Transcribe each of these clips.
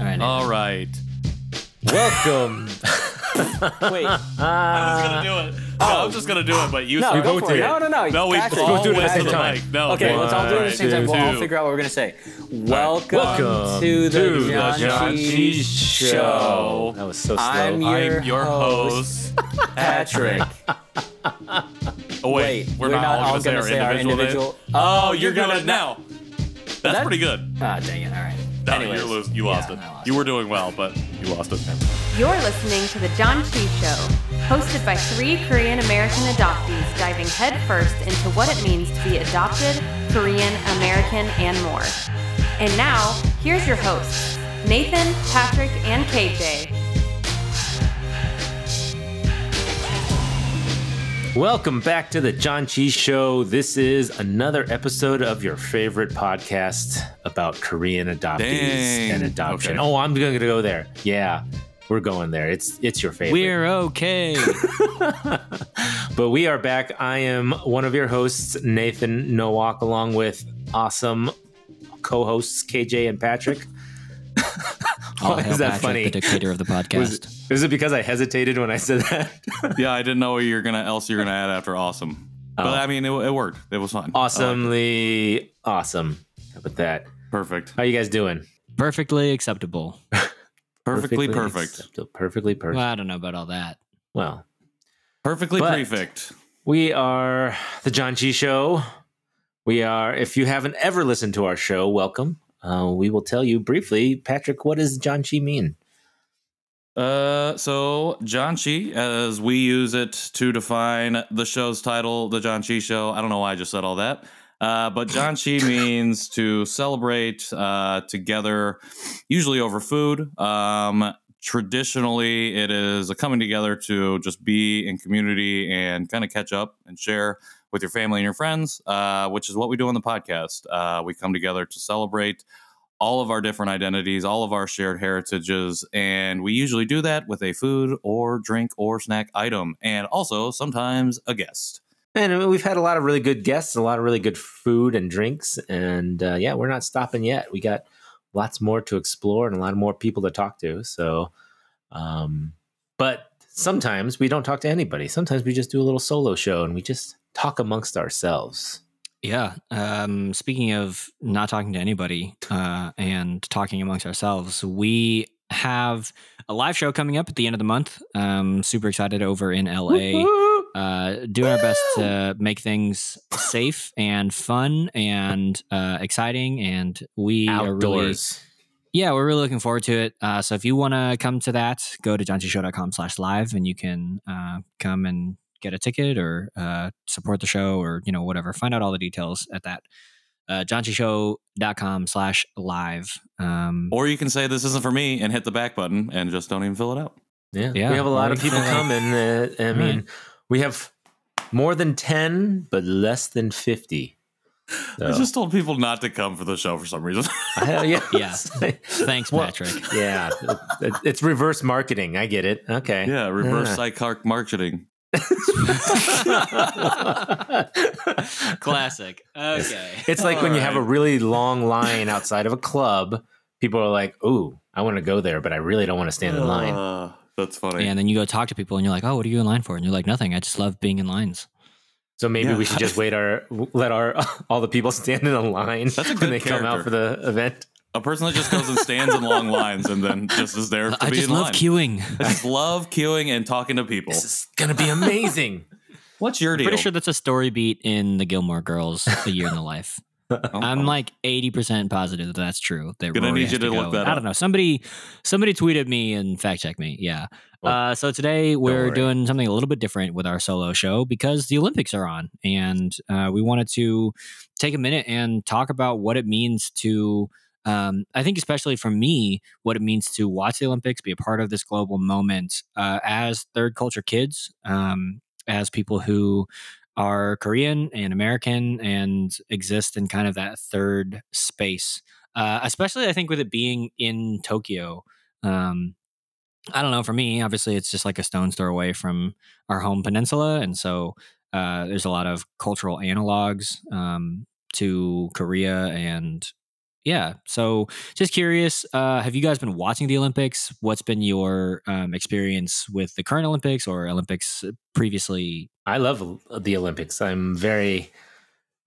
All right. Welcome. Wait. I was going to do it. No, I'm just going to do it, but you start. Go for it. No. No, we both do it at the same time. No, okay, let's all do it at the same time. We'll all figure out what we're going to say. Welcome to the Janchi Show. That was so slow. I'm your host, Patrick. Oh, wait. We're not all going to say our individual. Oh, you're doing it now. That's pretty good. Ah, dang it. All right. No, anyways, you lost it. You were doing well, but you lost it. You're listening to The Janchi Show, hosted by three Korean-American adoptees diving headfirst into what it means to be adopted, Korean, American, and more. And now, here's your hosts, Nathan, Patrick, and KJ. Welcome back to The Janchi Show. This is another episode of your favorite podcast about Korean adoptees and adoption. Okay. Oh, I'm going to go there. Yeah, we're going there. It's your favorite. We're okay. But we are back. I am one of your hosts, Nathan Nowak, along with awesome co-hosts KJ and Patrick. Why is that Patrick, funny? The dictator of the podcast. Is it because I hesitated when I said that? Yeah, I didn't know what else you're gonna add after awesome. Oh. But I mean, it worked. It was fun. Awesomely awesome. How about that? Perfect. How you guys doing? Perfectly acceptable. Perfectly perfect. Acceptable. Perfectly perfect. Well, I don't know about all that. Well, perfectly prefect. We are the Janchi Show. We are. If you haven't ever listened to our show, welcome. We will tell you briefly, Patrick, what does Janchi mean? So Janchi, as we use it to define the show's title, The Janchi Show. I don't know why I just said all that. But Janchi means to celebrate together, usually over food. Traditionally, it is a coming together to just be in community and kind of catch up and share with your family and your friends, which is what we do on the podcast. We come together to celebrate all of our different identities, all of our shared heritages, and we usually do that with a food or drink or snack item, and also sometimes a guest. And we've had a lot of really good guests, a lot of really good food and drinks, and yeah, we're not stopping yet. We got lots more to explore and a lot more people to talk to, so... but sometimes we don't talk to anybody. Sometimes we just do a little solo show and we just... talk amongst ourselves. Yeah. Speaking of not talking to anybody and talking amongst ourselves, we have a live show coming up at the end of the month. Super excited over in LA. Doing our best to make things safe and fun and exciting. And we outdoors. We're really looking forward to it. So if you want to come to that, go to janchishow.com/live and you can come and get a ticket or support the show or, you know, whatever. Find out all the details at that. Janchishow.com/live. Or you can say this isn't for me and hit the back button and just don't even fill it out. Yeah. We have a lot of people coming. I mean, we have more than 10, but less than 50. So. I just told people not to come for the show for some reason. Yeah. Thanks, Patrick. Well, yeah. It's reverse marketing. I get it. Okay. Yeah. Reverse psychotic marketing. Classic. Okay. It's like when you have a really long line outside of a club, people are like, "Ooh, I want to go there, but I really don't want to stand in line." That's funny. And then you go talk to people and you're like, "Oh, what are you in line for?" And you're like, "Nothing. I just love being in lines." So maybe we should just let all the people stand in a line when they come out for the event. A person that just goes and stands in long lines and then just is there to be in line. I just love queuing. I just love queuing and talking to people. This is going to be amazing. What's your deal? I'm pretty sure that's a story beat in the Gilmore Girls, A Year in the Life. I'm like 80% positive that that's true. That gonna need you to look that up. I don't know. Somebody tweeted me and fact check me. Yeah. Well, so today we're doing something a little bit different with our solo show because the Olympics are on, and we wanted to take a minute and talk about what it means to. I think especially for me, what it means to watch the Olympics, be a part of this global moment as third culture kids, as people who are Korean and American and exist in kind of that third space, especially I think with it being in Tokyo. I don't know, for me, obviously, it's just like a stone's throw away from our home peninsula. And so there's a lot of cultural analogs to Korea and yeah. So just curious, have you guys been watching the Olympics? What's been your experience with the current Olympics or Olympics previously? I love the Olympics. I'm very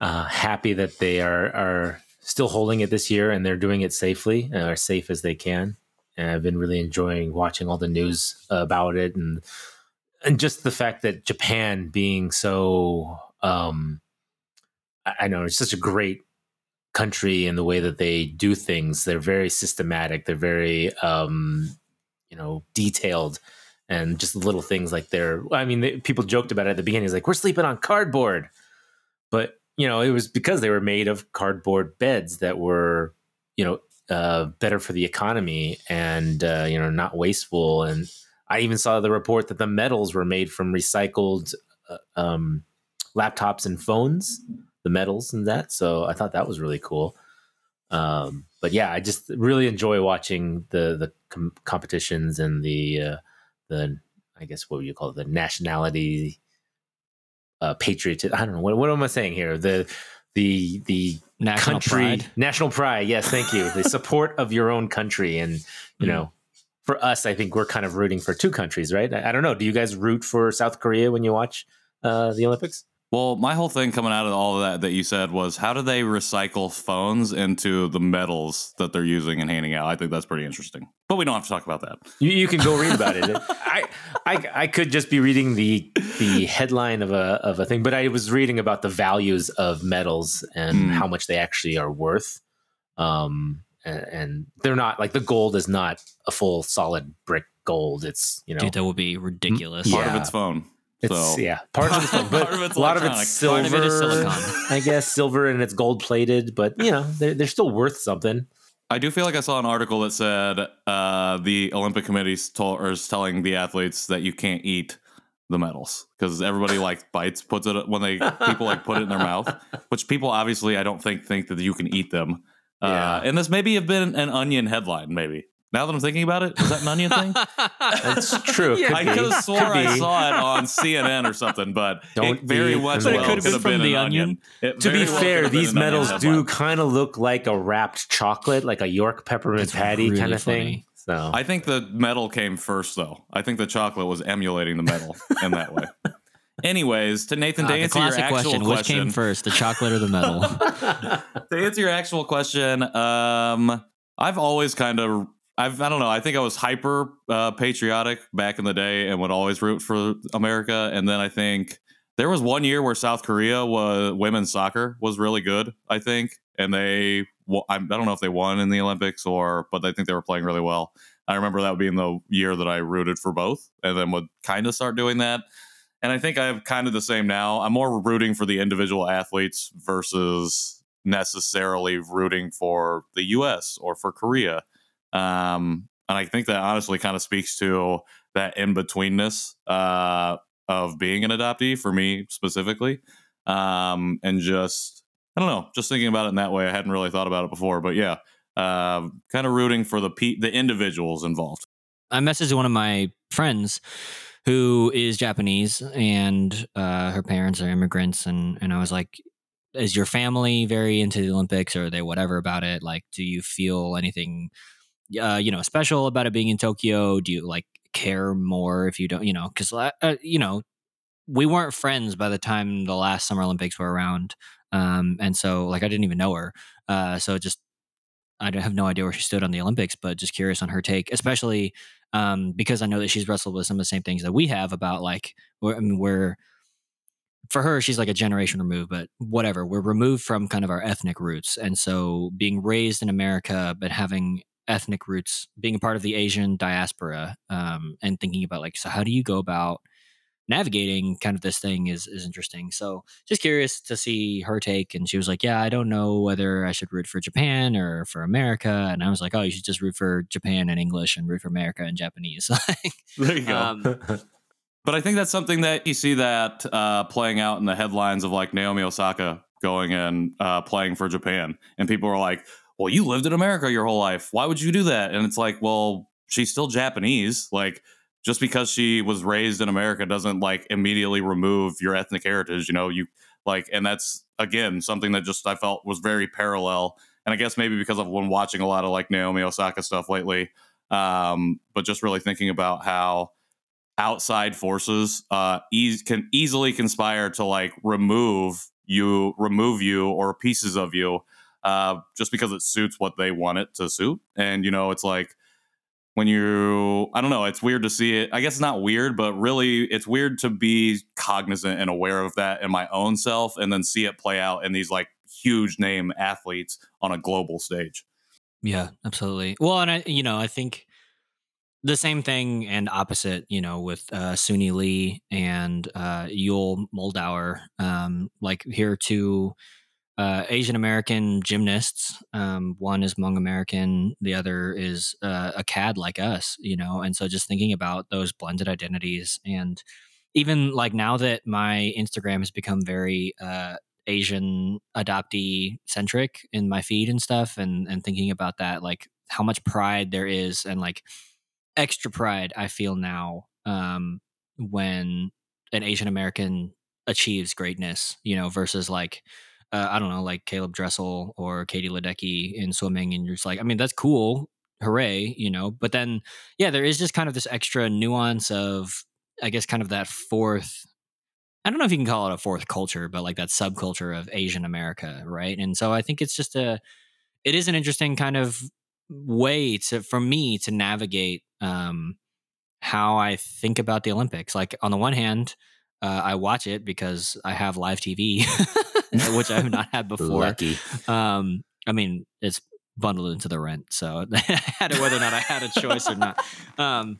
happy that they are still holding it this year and they're doing it safely, or safe as they can. And I've been really enjoying watching all the news about it, and just the fact that Japan being so, I know it's such a great country in the way that they do things. They're very systematic. They're very, detailed, and just little things like people joked about it at the beginning. It's like, we're sleeping on cardboard, but it was because they were made of cardboard beds that were, better for the economy and, not wasteful. And I even saw the report that the medals were made from recycled laptops and phones, the medals and that. So I thought that was really cool. But yeah, I just really enjoy watching the competitions and the I guess what would you call it? The nationality, patriotism. I don't know. What am I saying here? The national pride. National pride. Yes, thank you. The support of your own country. And, for us, I think we're kind of rooting for two countries, right? I don't know. Do you guys root for South Korea when you watch the Olympics? Well, my whole thing coming out of all of that you said was, how do they recycle phones into the medals that they're using and handing out? I think that's pretty interesting. But we don't have to talk about that. You can go read about it. I could just be reading the headline of a thing, but I was reading about the values of medals and how much they actually are worth. And they're not, like, the gold is not a full solid brick gold. It's, Dude, that would be ridiculous. Part of its phone. It's, yeah, part of it's gold, but a lot of it's silver, part of it is silicon. I guess silver, and it's gold plated, but they're still worth something. I do feel like I saw an article that said the Olympic Committee is telling the athletes that you can't eat the medals because everybody puts it when put it in their mouth, which people obviously I don't think that you can eat them. And this maybe have been an Onion headline, maybe. Now that I'm thinking about it, is that an Onion thing? That's true. Yeah, I could have swore I saw it on CNN or something, but it very much could have been from the Onion. To be fair, these medals do kind of look like a wrapped chocolate, like a York peppermint patty kind of thing. So I think the medal came first, though. I think the chocolate was emulating the medal in that way. Anyways, to Nathan, to answer your actual question, which came first, the chocolate or the medal? To answer your actual question, I've always kind of... I don't know. I think I was hyper patriotic back in the day and would always root for America. And then I think there was one year where South Korea women's soccer was really good, I think. And I don't know if they won in the Olympics but I think they were playing really well. I remember that being the year that I rooted for both and then would kind of start doing that. And I think I have kind of the same now. I'm more rooting for the individual athletes versus necessarily rooting for the U.S. or for Korea. And I think that honestly kind of speaks to that in-betweenness of being an adoptee for me specifically. And just, I don't know, just thinking about it in that way. I hadn't really thought about it before, but yeah, kind of rooting for the individuals involved. I messaged one of my friends who is Japanese and her parents are immigrants. And I was like, is your family very into the Olympics or are they whatever about it? Like, do you feel anything... special about it being in Tokyo? Do you care more if you don't, because we weren't friends by the time the last Summer Olympics were around, and so I didn't even know her, so just I have no idea where she stood on the Olympics, but just curious on her take, especially because I know that she's wrestled with some of the same things that we have about we're for her, she's a generation removed, but whatever, we're removed from kind of our ethnic roots, and so being raised in America but having ethnic roots, being a part of the Asian diaspora, and thinking about so how do you go about navigating kind of this thing is interesting. So just curious to see her take. And she was like, yeah, I don't know whether I should root for Japan or for America. And I was like, oh, you should just root for Japan in English and root for America in Japanese. There you go. But I think that's something that you see that playing out in the headlines of Naomi Osaka going and playing for Japan. And people are like, well, you lived in America your whole life. Why would you do that? And it's well, she's still Japanese. Just because she was raised in America doesn't immediately remove your ethnic heritage. And that's, again, something that just I felt was very parallel And I guess maybe because I've been watching a lot of like Naomi Osaka stuff lately, but just really thinking about how outside forces can easily conspire to like remove you or pieces of you just because it suits what they want it to suit. And, you know, it's like when you, I don't know, it's weird to see it. I guess it's not weird, but really it's weird to be cognizant and aware of that in my own self and then see it play out in these like huge name athletes on a global stage. Yeah, absolutely. Well, and I think the same thing and opposite, you know, with Suni Lee and Yul Moldauer, like here are two Asian American gymnasts. One is Hmong American, the other is a CAD like us, you know. And so just thinking about those blended identities, and even like now that my Instagram has become very Asian adoptee centric in my feed and stuff, and thinking about that, like how much pride there is, and like extra pride I feel now when an Asian American achieves greatness, you know, versus like, I don't know, like Caleb Dressel or Katie Ledecky in swimming. And you're just like, I mean, that's cool. Hooray, you know. But then, yeah, there is just kind of this extra nuance of, I guess, kind of that fourth, I don't know if you can call it a fourth culture, but like that subculture of Asian America, right? And so I think it's just it is an interesting kind of way for me to navigate how I think about the Olympics. Like on the one hand, I watch it because I have live TV, which I have not had before. Lucky. I mean, it's bundled into the rent, so I had it whether or not I had a choice or not.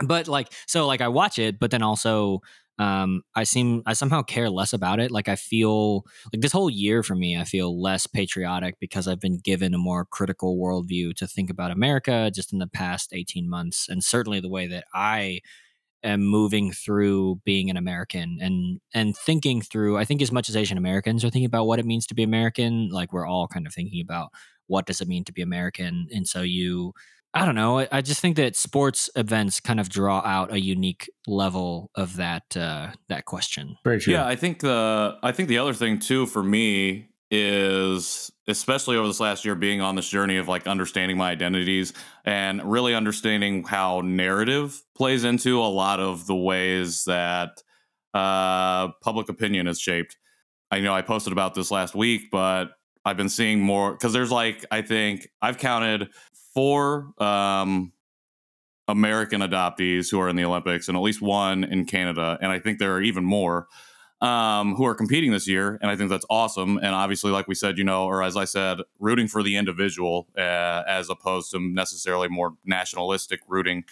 But like, so like I watch it, but then also I somehow care less about it. Like I feel like this whole year for me, I feel less patriotic because I've been given a more critical worldview to think about America just in the past 18 months. And certainly the way that I am moving through being an American and thinking through, I think as much as Asian Americans are thinking about what it means to be American, like we're all kind of thinking about what does it mean to be American. And so I don't know. I just think that sports events kind of draw out a unique level of that question. Very true. Yeah, I think the other thing too for me is, especially over this last year, being on this journey of like understanding my identities and really understanding how narrative plays into a lot of the ways that public opinion is shaped. I know I posted about this last week, but I've been seeing more because there's like, I think I've counted 4 American adoptees who are in the Olympics, and at least one in Canada. And I think there are even more who are competing this year. And I think that's awesome. And obviously, like we said, you know, or as I said, rooting for the individual as opposed to necessarily more nationalistic rooting.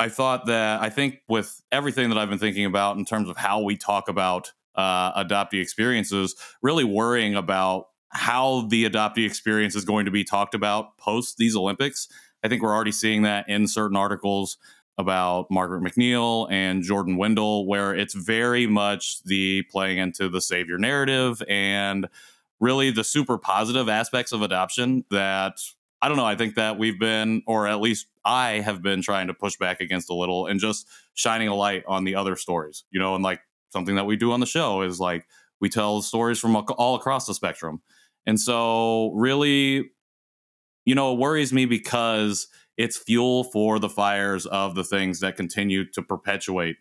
I think with everything that I've been thinking about in terms of how we talk about adoptee experiences, really worrying about how the adoptee experience is going to be talked about post these Olympics. I think we're already seeing that in certain articles about Margaret McNeil and Jordan Wendell, where it's very much the playing into the savior narrative and really the super positive aspects of adoption that, I don't know, I think that we've been, or at least I have been trying to push back against a little and just shining a light on the other stories, you know. And like something that we do on the show is like, we tell stories from all across the spectrum. And so really, you know, it worries me because it's fuel for the fires of the things that continue to perpetuate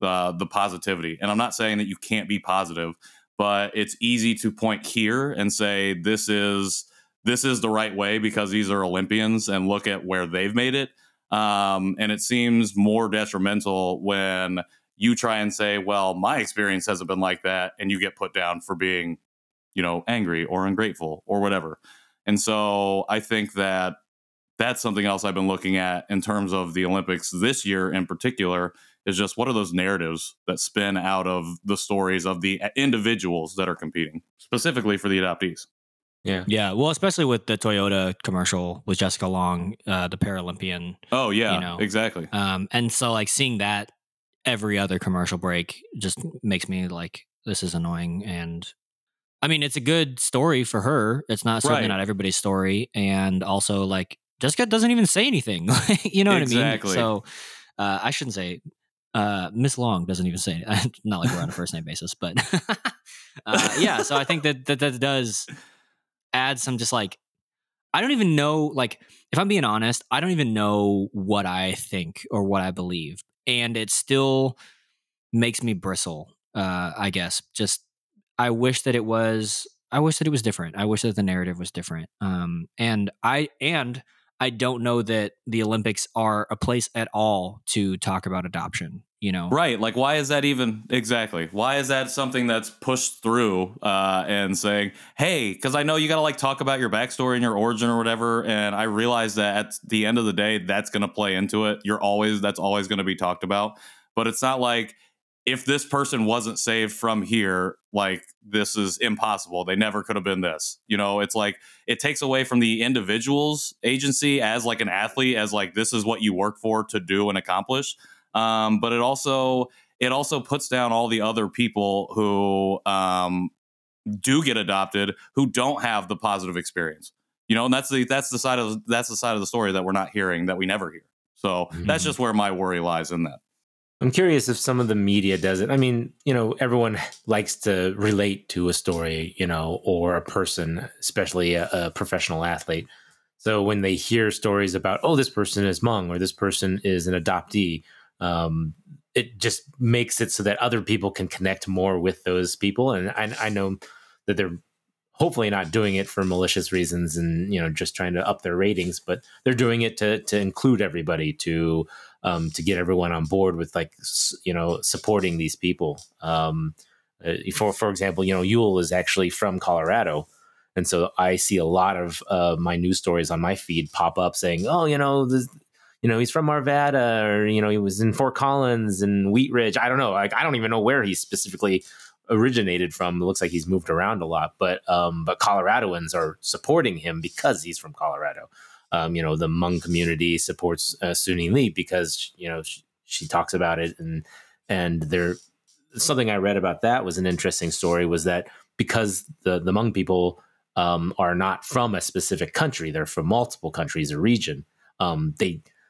the positivity. And I'm not saying that you can't be positive, but it's easy to point here and say, this is the right way because these are Olympians and look at where they've made it. And it seems more detrimental when you try and say, well, my experience hasn't been like that, and you get put down for being, you know, angry or ungrateful or whatever. And so I think that that's something else I've been looking at in terms of the Olympics this year in particular, is just what are those narratives that spin out of the stories of the individuals that are competing, specifically for the adoptees. Yeah. Yeah. Well, especially with the Toyota commercial with Jessica Long, the Paralympian. Oh, yeah, you know, exactly. And so like seeing that every other commercial break just makes me like, this is annoying. And I mean, it's a good story for her. It's not certainly not everybody's story. And also like Jessica doesn't even say anything. You know what I mean? So I shouldn't say Miss Long doesn't even say it. Not like we're on a first name basis, but yeah. So I think that does add some just like I don't even know, like, if I'm being honest, I don't even know what I think or what I believe. And it still makes me bristle, I guess. Just, I wish that it was different. I wish that the narrative was different. And I don't know that the Olympics are a place at all to talk about adoption, you know? Right. Like, why is that even? Exactly. Why is that something that's pushed through and saying, hey, because I know you got to like talk about your backstory and your origin or whatever. And I realize that at the end of the day, that's going to play into it. That's always going to be talked about. But it's not like, if this person wasn't saved from here, like, this is impossible. They never could have been this. You know, it's like, it takes away from the individual's agency as like an athlete, as like, this is what you work for to do and accomplish. But it also puts down all the other people who do get adopted, who don't have the positive experience. You know, and that's the side of the story that we're not hearing, that we never hear. So that's just where my worry lies in that. I'm curious if some of the media does it. I mean, you know, everyone likes to relate to a story, you know, or a person, especially a professional athlete. So when they hear stories about, oh, this person is Hmong or this person is an adoptee, it just makes it so that other people can connect more with those people. And I know that they're hopefully not doing it for malicious reasons and, you know, just trying to up their ratings, but they're doing it to include everybody, to get everyone on board with, like, you know, supporting these people. For example, you know, Yul is actually from Colorado. And so I see a lot of my news stories on my feed pop up saying, oh, you know, this, you know, he's from Arvada, or, you know, he was in Fort Collins and Wheat Ridge. I don't know. Like, I don't even know where he specifically originated from. It looks like he's moved around a lot, but Coloradoans are supporting him because he's from Colorado. You know, the Hmong community supports Suni Lee because, you know, she talks about it. And there, something I read about that was an interesting story, was that because the Hmong people are not from a specific country, they're from multiple countries or region.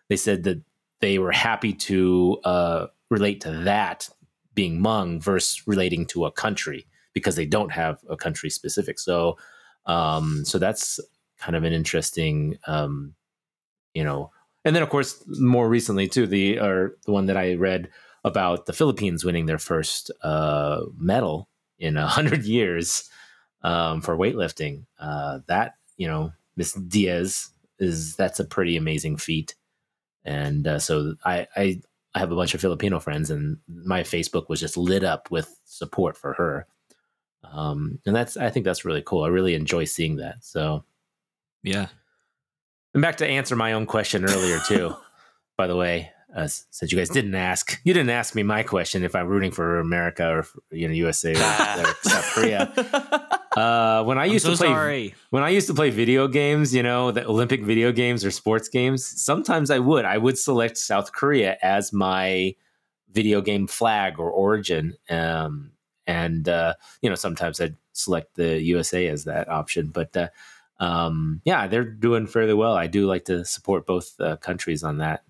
They said that they were happy to relate to that being Hmong versus relating to a country, because they don't have a country specific. So that's kind of an interesting, you know, and then of course, more recently too, the one that I read about the Philippines winning their first medal in 100 years for weightlifting. That, you know, Miss Diaz that's a pretty amazing feat. And so I have a bunch of Filipino friends, and my Facebook was just lit up with support for her. And I think that's really cool. I really enjoy seeing that. So. Yeah. And back to answer my own question earlier, too, by the way, since you guys didn't ask me my question, if I'm rooting for America or, you know, USA or South Korea. When I used to play video games, you know, the Olympic video games or sports games, sometimes I would select South Korea as my video game flag or origin. You know, sometimes I'd select the USA as that option, but, yeah, they're doing fairly well. I do like to support both countries on that,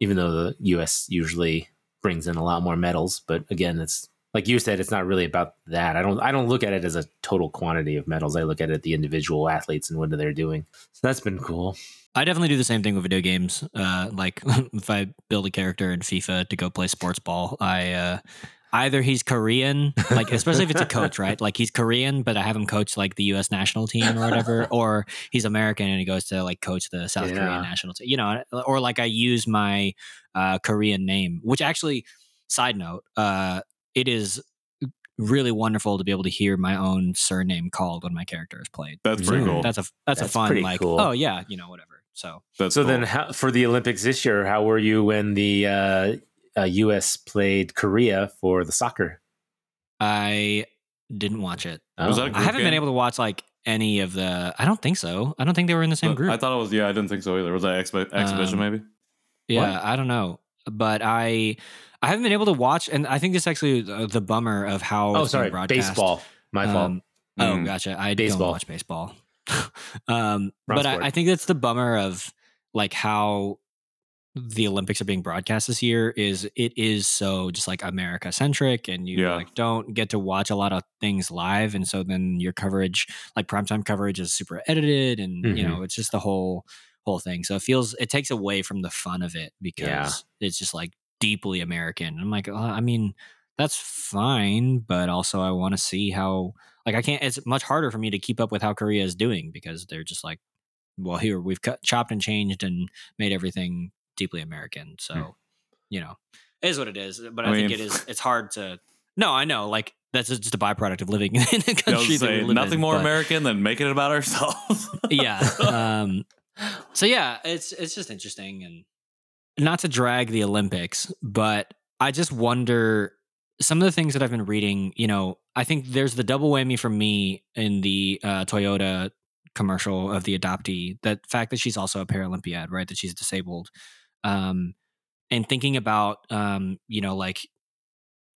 even though the U.S. usually brings in a lot more medals. But again, it's like you said, it's not really about that. I don't look at it as a total quantity of medals. I look at it at the individual athletes and what they're doing. So that's been cool. I definitely do the same thing with video games. Like if I build a character in FIFA to go play sports ball, either he's Korean, like, especially if it's a coach, right? Like, he's Korean, but I have him coach like the U.S. national team or whatever, or he's American and he goes to like coach the South Korean national team, you know, or like I use my Korean name, which actually, side note, it is really wonderful to be able to hear my own surname called when my character is played. That's pretty cool. That's a fun, like, cool. Oh yeah, you know, whatever. So that's so cool. Then how, for the Olympics this year, how were you when the U.S. played Korea for the soccer? I didn't watch it. Oh. I haven't been able to watch like any of the. I don't think so. I don't think they were in the same group. I thought it was. Yeah, I didn't think so either. Was that exhibition maybe? Yeah, what? I don't know. But I haven't been able to watch, and I think this is actually the bummer of how. Oh, sorry, baseball. My fault. Oh, gotcha. I don't watch baseball. But I think that's the bummer of like how the Olympics are being broadcast this year is it is so just like America centric, and you like don't get to watch a lot of things live. And so then your coverage, like primetime coverage, is super edited, and you know, it's just the whole thing. So it feels, it takes away from the fun of it because it's just like deeply American. And I'm like, oh, I mean, that's fine, but also I want to see how, like, I can't, it's much harder for me to keep up with how Korea is doing because they're just like, well, here we've chopped and changed and made everything deeply American. So, you know, it is what it is, but I mean, think it is, it's hard to, I know, like, that's just a byproduct of living in a country that we live in, more American than making it about ourselves. So yeah, it's just interesting, and not to drag the Olympics, but I just wonder some of the things that I've been reading. You know, I think there's the double whammy for me in the Toyota commercial of the adoptee, that fact that she's also a Paralympiad, right? That she's disabled. And thinking about, you know, like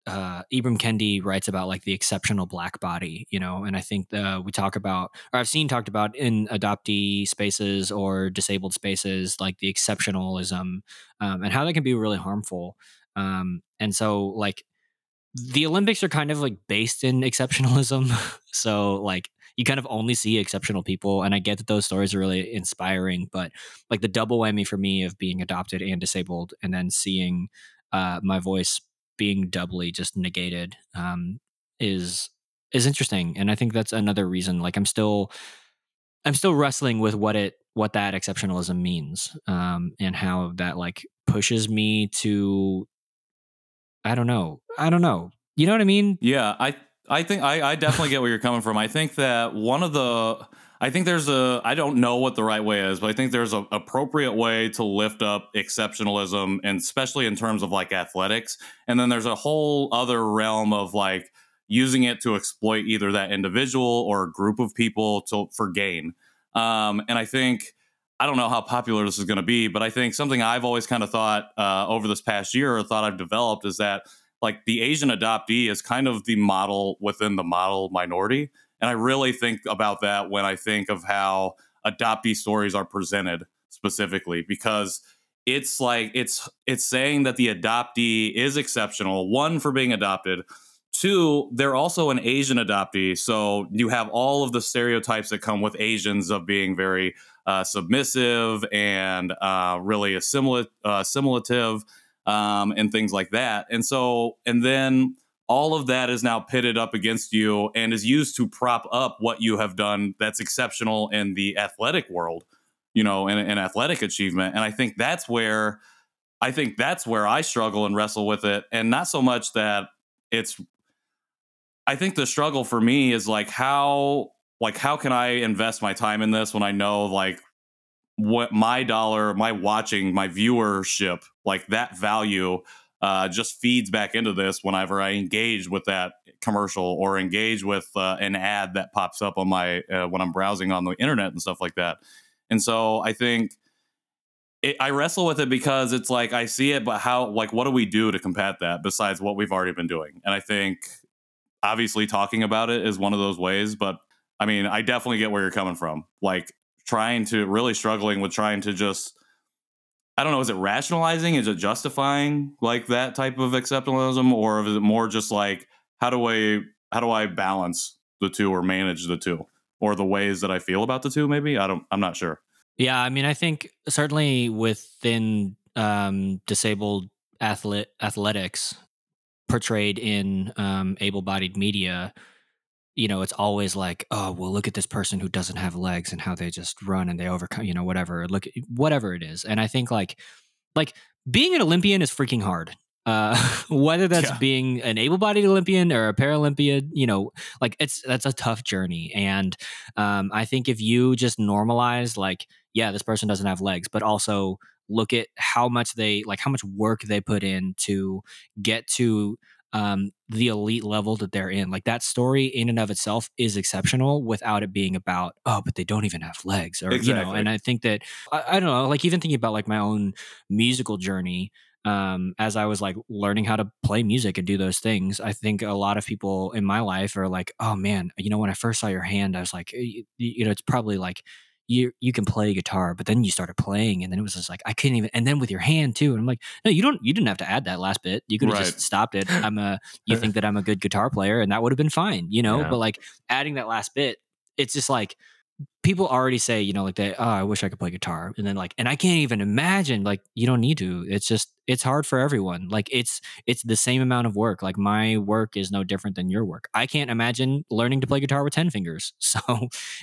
Ibram Kendi writes about like the exceptional black body, you know, and I think we talk about, or I've seen talked about in adoptee spaces or disabled spaces, like the exceptionalism and how that can be really harmful. And so like the Olympics are kind of like based in exceptionalism. So like you kind of only see exceptional people. And I get that those stories are really inspiring, but like the double whammy for me of being adopted and disabled, and then seeing my voice being doubly just negated is interesting. And I think that's another reason, like I'm still wrestling with what that exceptionalism means, and how that like pushes me to, I don't know. You know what I mean? Yeah. I think I definitely get where you're coming from. I think that I don't know what the right way is, but I think there's an appropriate way to lift up exceptionalism, and especially in terms of like athletics. And then there's a whole other realm of like using it to exploit either that individual or a group of people for gain. And I think, I don't know how popular this is going to be, but I think something I've always kind of thought over this past year, or thought I've developed, is that like the Asian adoptee is kind of the model within the model minority. And I really think about that when I think of how adoptee stories are presented specifically, because it's like it's saying that the adoptee is exceptional, one, for being adopted, two, they're also an Asian adoptee. So you have all of the stereotypes that come with Asians of being very submissive and really assimilative and things like that. And so, and then all of that is now pitted up against you and is used to prop up what you have done that's exceptional in the athletic world, you know, in athletic achievement. And I think that's where I struggle and wrestle with it. And not so much that I think the struggle for me is like, how can I invest my time in this when I know like what my dollar, my watching, my viewership, like that value just feeds back into this whenever I engage with that commercial or engage with an ad that pops up on my when I'm browsing on the internet and stuff like that. And so I think I wrestle with it because it's like I see it, but how? Like, what do we do to combat that besides what we've already been doing? And I think obviously talking about it is one of those ways. But I mean, I definitely get where you're coming from. Like really struggling with trying to just, I don't know, is it rationalizing? Is it justifying like that type of exceptionalism? Or is it more just like, how do I balance the two or manage the two, or the ways that I feel about the two? Maybe I'm not sure. Yeah. I mean, I think certainly within disabled athletics portrayed in able-bodied media, you know, it's always like, oh, well, look at this person who doesn't have legs and how they just run and they overcome, you know, whatever, look, whatever it is. And I think like being an Olympian is freaking hard. Whether that's being an able-bodied Olympian or a Paralympian, you know, like that's a tough journey. And I think if you just normalize like, yeah, this person doesn't have legs, but also look at how much work they put in to get to the elite level that they're in. Like that story in and of itself is exceptional without it being about, oh, but they don't even have legs, or, exactly. You know, and I think that, I don't know, like even thinking about like my own musical journey, as I was like learning how to play music and do those things, I think a lot of people in my life are like, oh man, you know, when I first saw your hand, I was like, you know, it's probably like you can play guitar, but then you started playing and then it was just like, I couldn't even, and then with your hand too. And I'm like, no, you didn't have to add that last bit. You could have just stopped it. You think that I'm a good guitar player and that would have been fine, you know, but like adding that last bit, it's just like, people already say, you know, like they, oh, I wish I could play guitar. And then like, and I can't even imagine, like, you don't need to, it's just, it's hard for everyone. Like it's the same amount of work. Like my work is no different than your work. I can't imagine learning to play guitar with 10 fingers. So,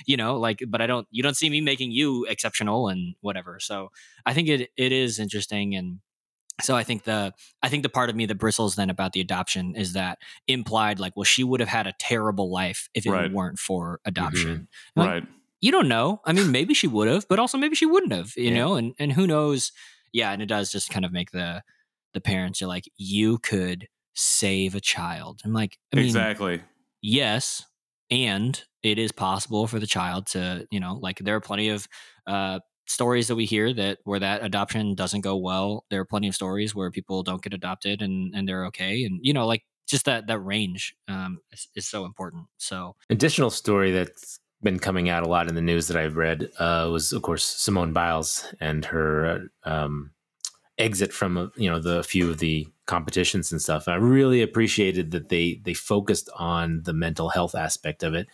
you know, like, but you don't see me making you exceptional and whatever. So I think it is interesting. And so I think the part of me that bristles then about the adoption is that implied like, well, she would have had a terrible life if it weren't for adoption. Mm-hmm. Like, you don't know. I mean, maybe she would have, but also maybe she wouldn't have, you know, and who knows? Yeah. And it does just kind of make the parents are like, you could save a child. I'm like, I mean, exactly. Yes. And it is possible for the child to, you know, like there are plenty of, stories that we hear where that adoption doesn't go well. There are plenty of stories where people don't get adopted and they're okay. And, you know, like just that range, is so important. So additional story that's been coming out a lot in the news that I've read was, of course, Simone Biles and her exit from, you know, the few of the competitions and stuff. And I really appreciated that they focused on the mental health aspect of it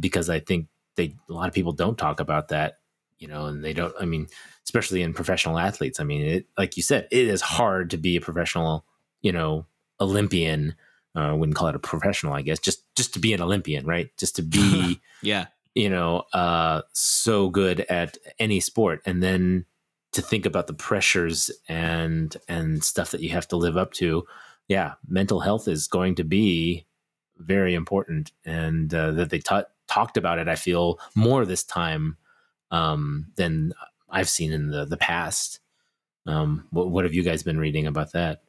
because I think a lot of people don't talk about that, you know, and they don't, I mean, especially in professional athletes. I mean, it, like you said, it is hard to be a professional, you know, Olympian. I wouldn't call it a professional, I guess, just to be an Olympian, right? Just to be, you know, so good at any sport. And then to think about the pressures and stuff that you have to live up to. Yeah. Mental health is going to be very important. And that they talked about it, I feel, more this time than I've seen in the past. What have you guys been reading about that?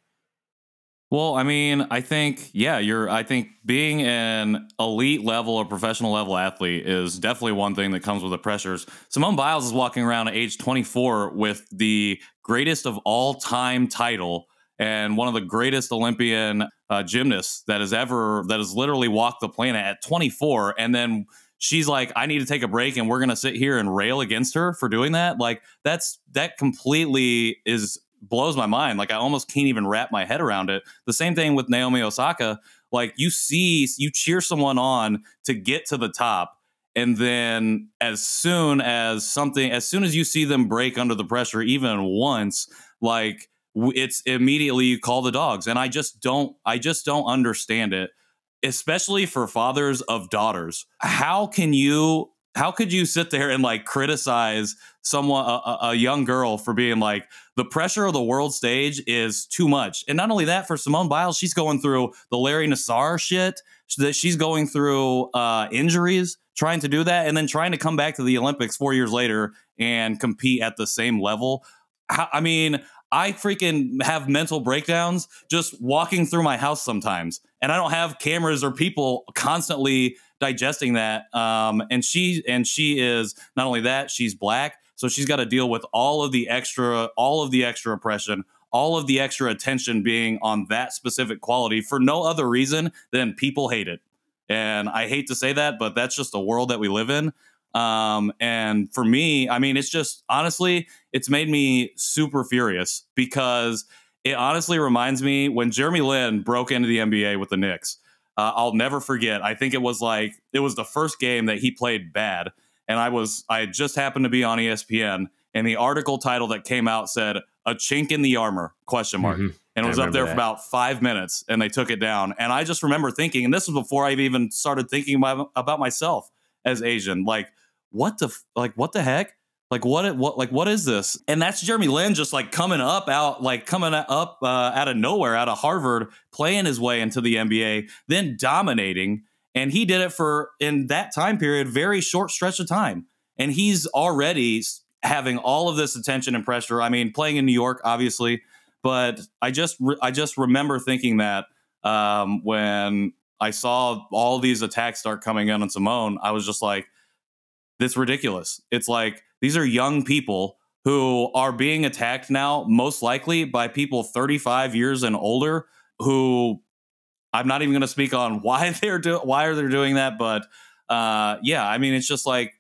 Well, I mean, I think, I think being an elite level or professional level athlete is definitely one thing that comes with the pressures. Simone Biles is walking around at age 24 with the greatest of all time title and one of the greatest Olympian gymnasts that has literally walked the planet at 24. And then she's like, I need to take a break and we're going to sit here and rail against her for doing that. Like that completely blows my mind. Like I almost can't even wrap my head around it. The same thing with Naomi Osaka. Like you cheer someone on to get to the top. And then as soon as you see them break under the pressure, even once, like it's immediately you call the dogs. And I just don't understand it, especially for fathers of daughters. How could you sit there and like criticize someone, a young girl, for being like, the pressure of the world stage is too much? And not only that, for Simone Biles, she's going through the Larry Nassar shit, that she's going through injuries, trying to do that, and then trying to come back to the Olympics 4 years later and compete at the same level. I mean, I freaking have mental breakdowns just walking through my house sometimes, and I don't have cameras or people constantly digesting that. And she is not only that, she's Black. So she's got to deal with all of the extra oppression, all of the extra attention being on that specific quality for no other reason than people hate it. And I hate to say that, but that's just the world that we live in. And for me, I mean, it's just, honestly, it's made me super furious because it honestly reminds me when Jeremy Lin broke into the NBA with the Knicks. I'll never forget. I think it was the first game that he played bad. And I just happened to be on ESPN, and the article title that came out said "A Chink in the Armor?" ? Mm-hmm. And it was up there for about 5 minutes, and they took it down. And I just remember thinking, and this was before I even started thinking about myself as Asian, like what the heck? Like what is this? And that's Jeremy Lin just like coming up out of nowhere, out of Harvard, playing his way into the NBA, then dominating. And he did it for, in that time period, very short stretch of time. And he's already having all of this attention and pressure. I mean, playing in New York, obviously, but I just remember thinking that when I saw all these attacks start coming in on Simone, I was just like, this is ridiculous. It's like, these are young people who are being attacked now, most likely by people 35 years and older, who I'm not even going to speak on why they're doing that. But yeah, I mean, it's just like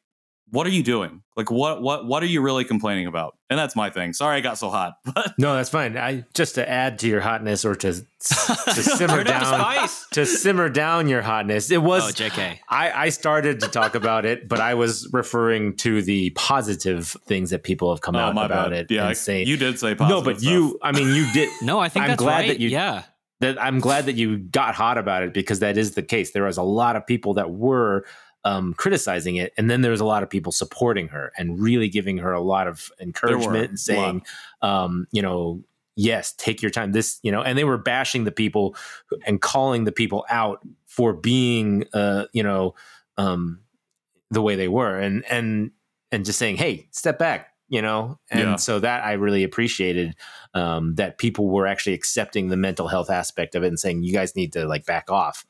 what are you doing? Like, what are you really complaining about? And that's my thing. Sorry I got so hot. But no, that's fine. I just to add to your hotness, or to simmer down to simmer down your hotness. It was JK. I started to talk about it, but I was referring to the positive things that people have come out about bad. It. Yeah, and say, you did say positive. No, but stuff. You did. No, I think I'm that's glad right. that you. Yeah. That I'm glad that you got hot about it, because that is the case. There was a lot of people that were criticizing it, and then there was a lot of people supporting her and really giving her a lot of encouragement and saying, yes, take your time. This, and they were bashing the people and calling the people out for being, the way they were, and just saying, hey, step back. So that I really appreciated, that people were actually accepting the mental health aspect of it and saying, you guys need to like back off.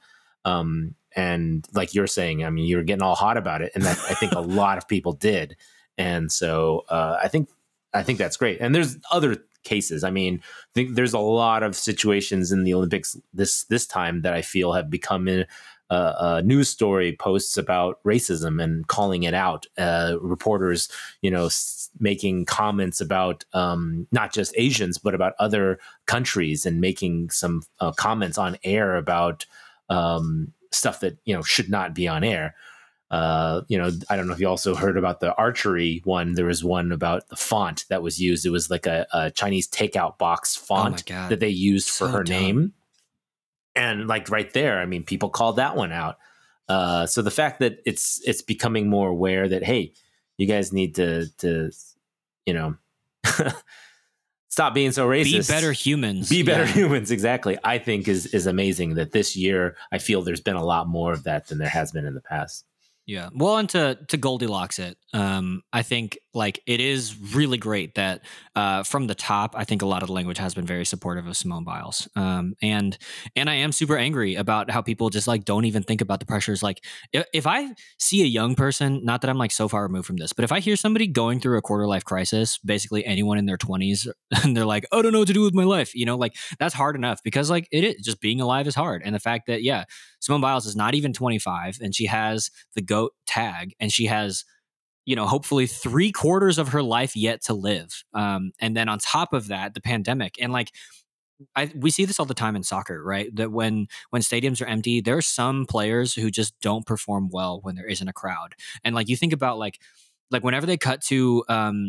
And like you're saying, I mean, you were getting all hot about it, and that I think a lot of people did. And so, I think that's great. And there's other cases. I mean, I think there's a lot of situations in the Olympics this time that I feel have become news story posts about racism and calling it out. Reporters, making comments about not just Asians, but about other countries, and making some comments on air about stuff that, should not be on air. I don't know if you also heard about the archery one. There was one about the font that was used. It was like a Chinese takeout box font that they used for her name. And like right there, I mean, people called that one out. So the fact that it's becoming more aware that, hey, you guys need to stop being so racist. Be better humans. Be better humans, exactly. I think is amazing that this year, I feel there's been a lot more of that than there has been in the past. Yeah. Well, and to Goldilocks it, I think like it is really great that from the top, I think a lot of the language has been very supportive of Simone Biles. And I am super angry about how people just like don't even think about the pressures. Like if I see a young person, not that I'm like so far removed from this, but if I hear somebody going through a quarter life crisis, basically anyone in their 20s, and they're like, I don't know what to do with my life. Like that's hard enough, because like it is, just being alive is hard. And the fact that, Simone Biles is not even 25, and she has the GOAT tag, and she has, hopefully 3/4 of her life yet to live. And then on top of that, the pandemic. And like, we see this all the time in soccer, right? That when stadiums are empty, there are some players who just don't perform well when there isn't a crowd. And like, you think about like whenever they cut to,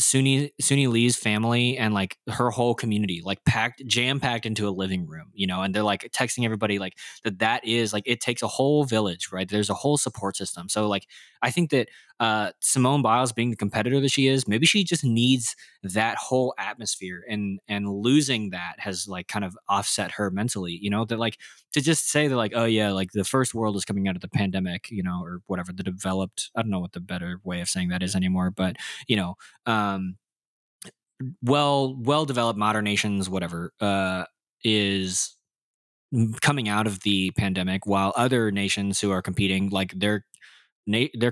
Suni Lee's family and like her whole community, like jam packed into a living room, and they're like texting everybody like that is like, it takes a whole village, right? There's a whole support system. So like, I think that Simone Biles being the competitor that she is, maybe she just needs that whole atmosphere, and losing that has like kind of offset her mentally, that like to just say that like, oh yeah, like the first world is coming out of the pandemic, or whatever, the developed, I don't know what the better way of saying that is anymore, but well-developed modern nations, whatever, is coming out of the pandemic, while other nations who are competing, like their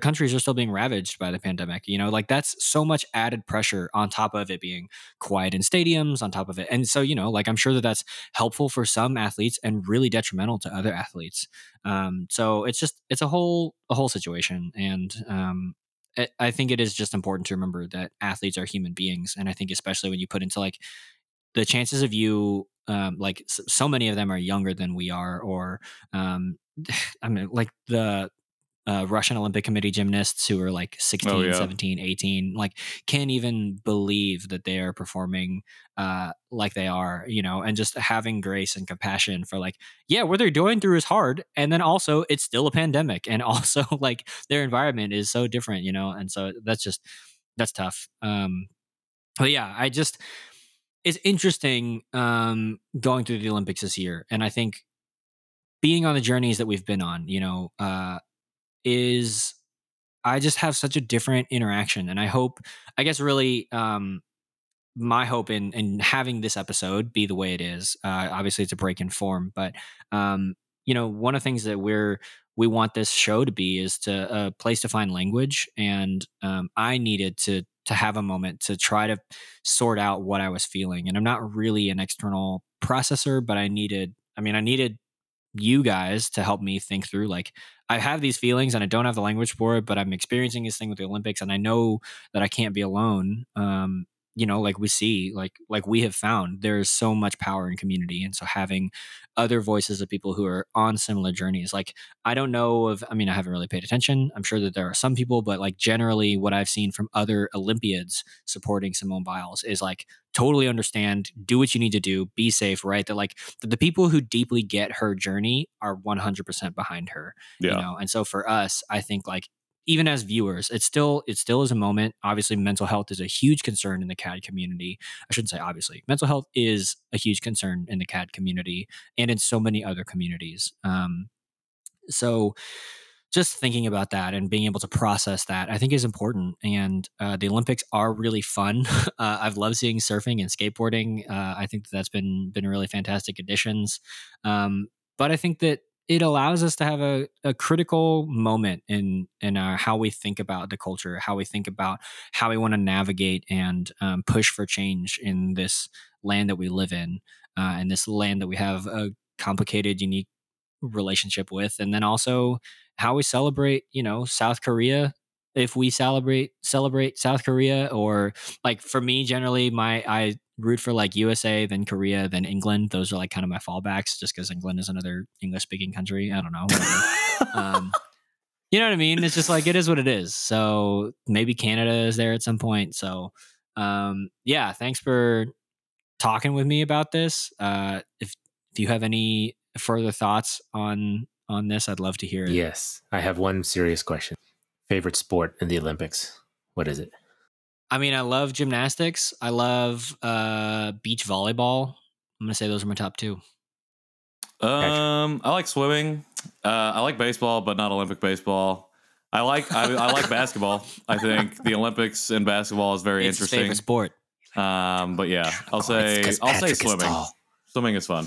countries are still being ravaged by the pandemic. Like that's so much added pressure on top of it being quiet in stadiums, on top of it. And so, like I'm sure that that's helpful for some athletes and really detrimental to other athletes. So it's just, it's a whole situation. And, I think it is just important to remember that athletes are human beings. And I think especially when you put into like the chances of you, like so many of them are younger than we are, or, I mean, like the Russian Olympic Committee gymnasts who are like 16, 17, 18, like can't even believe that they are performing like they are, and just having grace and compassion for like, what they're going through is hard. And then also it's still a pandemic, and also like their environment is so different, and so that's tough. But yeah, it's interesting going through the Olympics this year. And I think being on the journeys that we've been on, is I just have such a different interaction. And I hope, I guess really my hope in having this episode be the way it is, obviously it's a break in form, but one of the things that we want this show to be is to a place to find language. And I needed to have a moment to try to sort out what I was feeling. And I'm not really an external processor, but I needed you guys to help me think through, like, I have these feelings and I don't have the language for it, but I'm experiencing this thing with the Olympics and I know that I can't be alone. You know, like we see, like we have found there is so much power in community. And so having other voices of people who are on similar journeys, like, I don't know of, I mean, I haven't really paid attention. I'm sure that there are some people, but like generally what I've seen from other Olympiads supporting Simone Biles is like, totally understand, do what you need to do, be safe, right? That like the people who deeply get her journey are 100% behind her, yeah. You know? And so for us, I think like, even as viewers, it still is a moment. Obviously, mental health is a huge concern in the CAD community. I shouldn't say obviously. Mental health is a huge concern in the CAD community and in so many other communities. So just thinking about that and being able to process that, I think is important. And the Olympics are really fun. I've loved seeing surfing and skateboarding. I think that's been really fantastic additions. But I think that it allows us to have a critical moment in how we think about the culture, how we think about how we want to navigate and push for change in this land that we live in, and this land that we have a complicated, unique relationship with. And then also how we celebrate, you know, South Korea. If we celebrate South Korea, or like for me, generally, I root for like USA, then Korea, then England. Those are like kind of my fallbacks, just because England is another English speaking country. I don't know. You know what I mean? It's just like, it is what it is. So maybe Canada is there at some point. So yeah, thanks for talking with me about this. If you have any further thoughts on this, I'd love to hear it. Yes, I have one serious question. Favorite sport in the Olympics? What is it? I mean, I love gymnastics. I love beach volleyball. I'm going to say those are my top two. I like swimming. I like baseball, but not Olympic baseball. I like basketball. I think the Olympics and basketball is very interesting. It's his favorite sport. But yeah, I'll say swimming. Swimming is fun.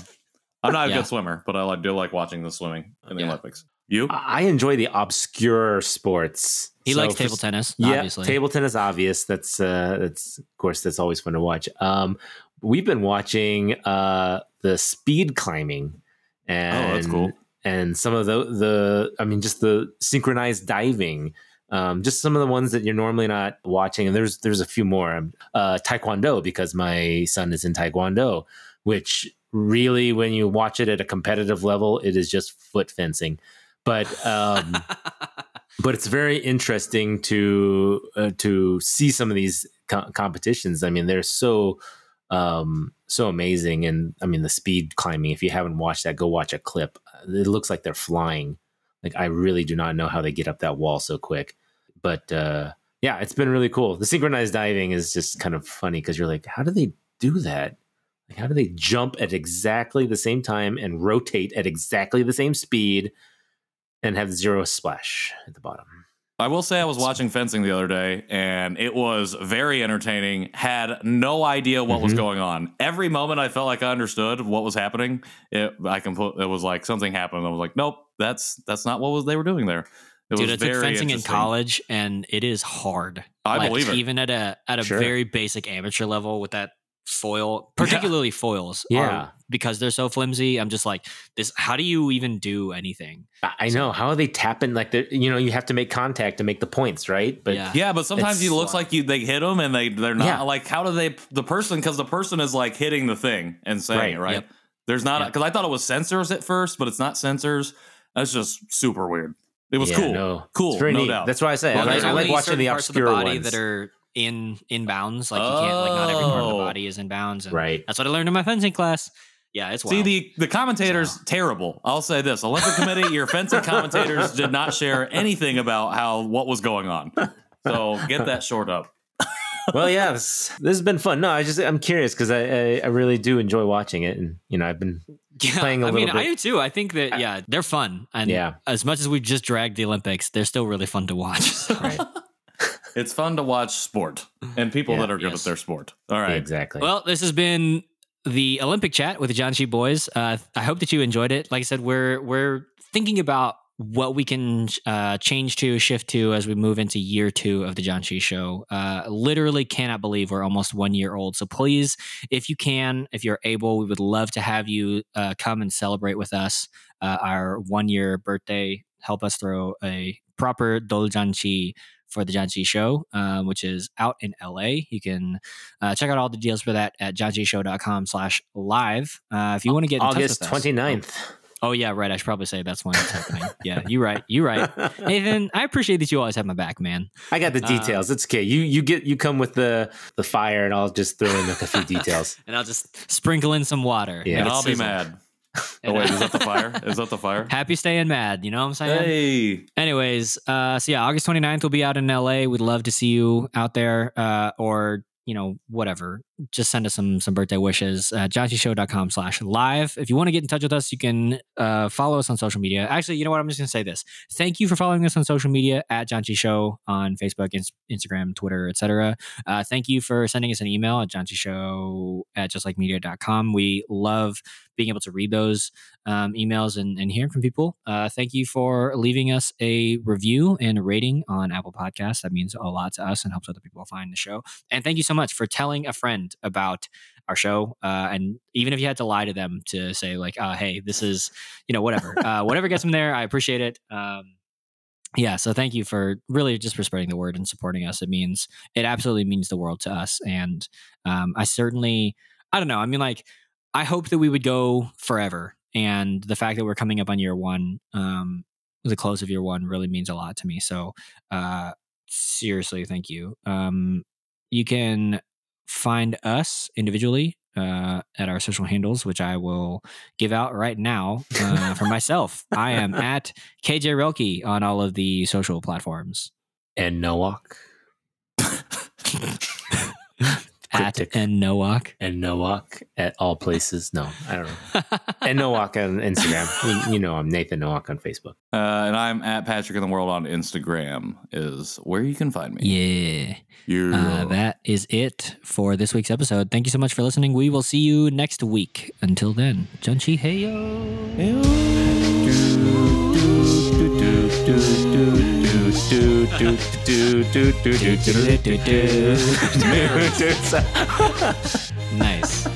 I'm not a good swimmer, but I do like watching the swimming in the Olympics. You? I enjoy the obscure sports. He likes table tennis. Yeah, obviously. Table tennis, obvious. That's of course, that's always fun to watch. We've been watching the speed climbing, and that's cool. And some of just the synchronized diving, just some of the ones that you're normally not watching. And there's a few more. Taekwondo, because my son is in Taekwondo, which really, when you watch it at a competitive level, it is just foot fencing. But but it's very interesting to see some of these competitions. I mean, they're so amazing, and I mean the speed climbing. If you haven't watched that, go watch a clip. It looks like they're flying. Like, I really do not know how they get up that wall so quick. But yeah, it's been really cool. The synchronized diving is just kind of funny because you're like, how do they do that? Like, how do they jump at exactly the same time and rotate at exactly the same speed? And have zero splash at the bottom. I will say I was watching fencing the other day, and it was very entertaining. Had no idea what was going on. Every moment I felt like I understood what was happening. It was like something happened. I was like, nope, that's not what they were doing there. Dude, I took fencing in college, and it is hard. I believe it. Even at a very basic amateur level with that foil, particularly foils, because they're so flimsy. I'm just like, this, how do you even do anything? I know, how are they tapping? Like, you know, you have to make contact to make the points, right? But yeah, but sometimes it looks like they hit them and they're not like, how do they, because the person is like hitting the thing and saying right. It, right? Yep. There's not, because I thought it was sensors at first, but it's not sensors. That's just super weird. It was cool. No. Cool. No neat. Doubt. That's why I say, well, I like watching the obscure parts of the body ones that are in bounds, like you can't, like, not every part of the body is in bounds, and right, that's what I learned in my fencing class. Yeah, it's wild. See, the commentators terrible. I'll say this, Olympic Committee, your fencing commentators did not share anything about what was going on, so get that short up. Well, yeah, this has been fun. No, I'm curious because I really do enjoy watching it, and you know, I've been playing a little bit. I do too. I think that they're fun, and as much as we just dragged the Olympics, they're still really fun to watch. So. Right. It's fun to watch sport and people that are good at their sport. All right. Exactly. Well, this has been the Olympic Chat with the Janchi Boys. I hope that you enjoyed it. Like I said, we're thinking about what we can change to, shift to as we move into year two of the Janchi Show. Literally cannot believe we're almost 1 year old. So please, if you can, if you're able, we would love to have you come and celebrate with us our 1 year birthday. Help us throw a proper Doljanchi for the Janchi Show, which is out in LA. You can check out all the deals for that at janchishow.com/live. If you want to get in August touch with us, 29th. Oh yeah, right. I should probably say that's when it's happening. Yeah, you're right. You're right. Nathan, I appreciate that you always have my back, man. I got the details. It's okay. You come with the fire, and I'll just throw in like a few details, and I'll just sprinkle in some water. Yeah, and I'll be mad. Oh wait, is that the fire? Is that the fire? Happy staying mad, you know what I'm saying? Hey. Anyways, so yeah, August 29th will be out in LA. We'd love to see you out there, or you know, whatever. Just send us some birthday wishes. JanchiShow.com/live. If you want to get in touch with us, you can follow us on social media. Actually, you know what? I'm just going to say this. Thank you for following us on social media at Janchi Show on Facebook, Instagram, Twitter, etc. Thank you for sending us an email at JanchiShow@justlikemedia.com. We love being able to read those emails and hearing from people. Thank you for leaving us a review and a rating on Apple Podcasts. That means a lot to us and helps other people find the show. And thank you so much for telling a friend about our show, and even if you had to lie to them to say like, hey, this is, you know, whatever, whatever gets them there, I appreciate it. Yeah, so thank you for really just for spreading the word and supporting us. It absolutely means the world to us. And I don't know, I hope that we would go forever, and the fact that we're coming up on year one, the close of year one, really means a lot to me. So seriously, thank you. You can find us individually at our social handles, which I will give out right now for myself. I am at KJ Rilke on all of the social platforms. And Nowak. At and Nowak. And Nowak at all places. No, I don't know. And Nowak on Instagram. You know, I'm Nathan Nowak on Facebook. And I'm at Patrick in the World on Instagram is where you can find me. Yeah. That is it for this week's episode. Thank you so much for listening. We will see you next week. Until then, Janchi Heyo. Nice.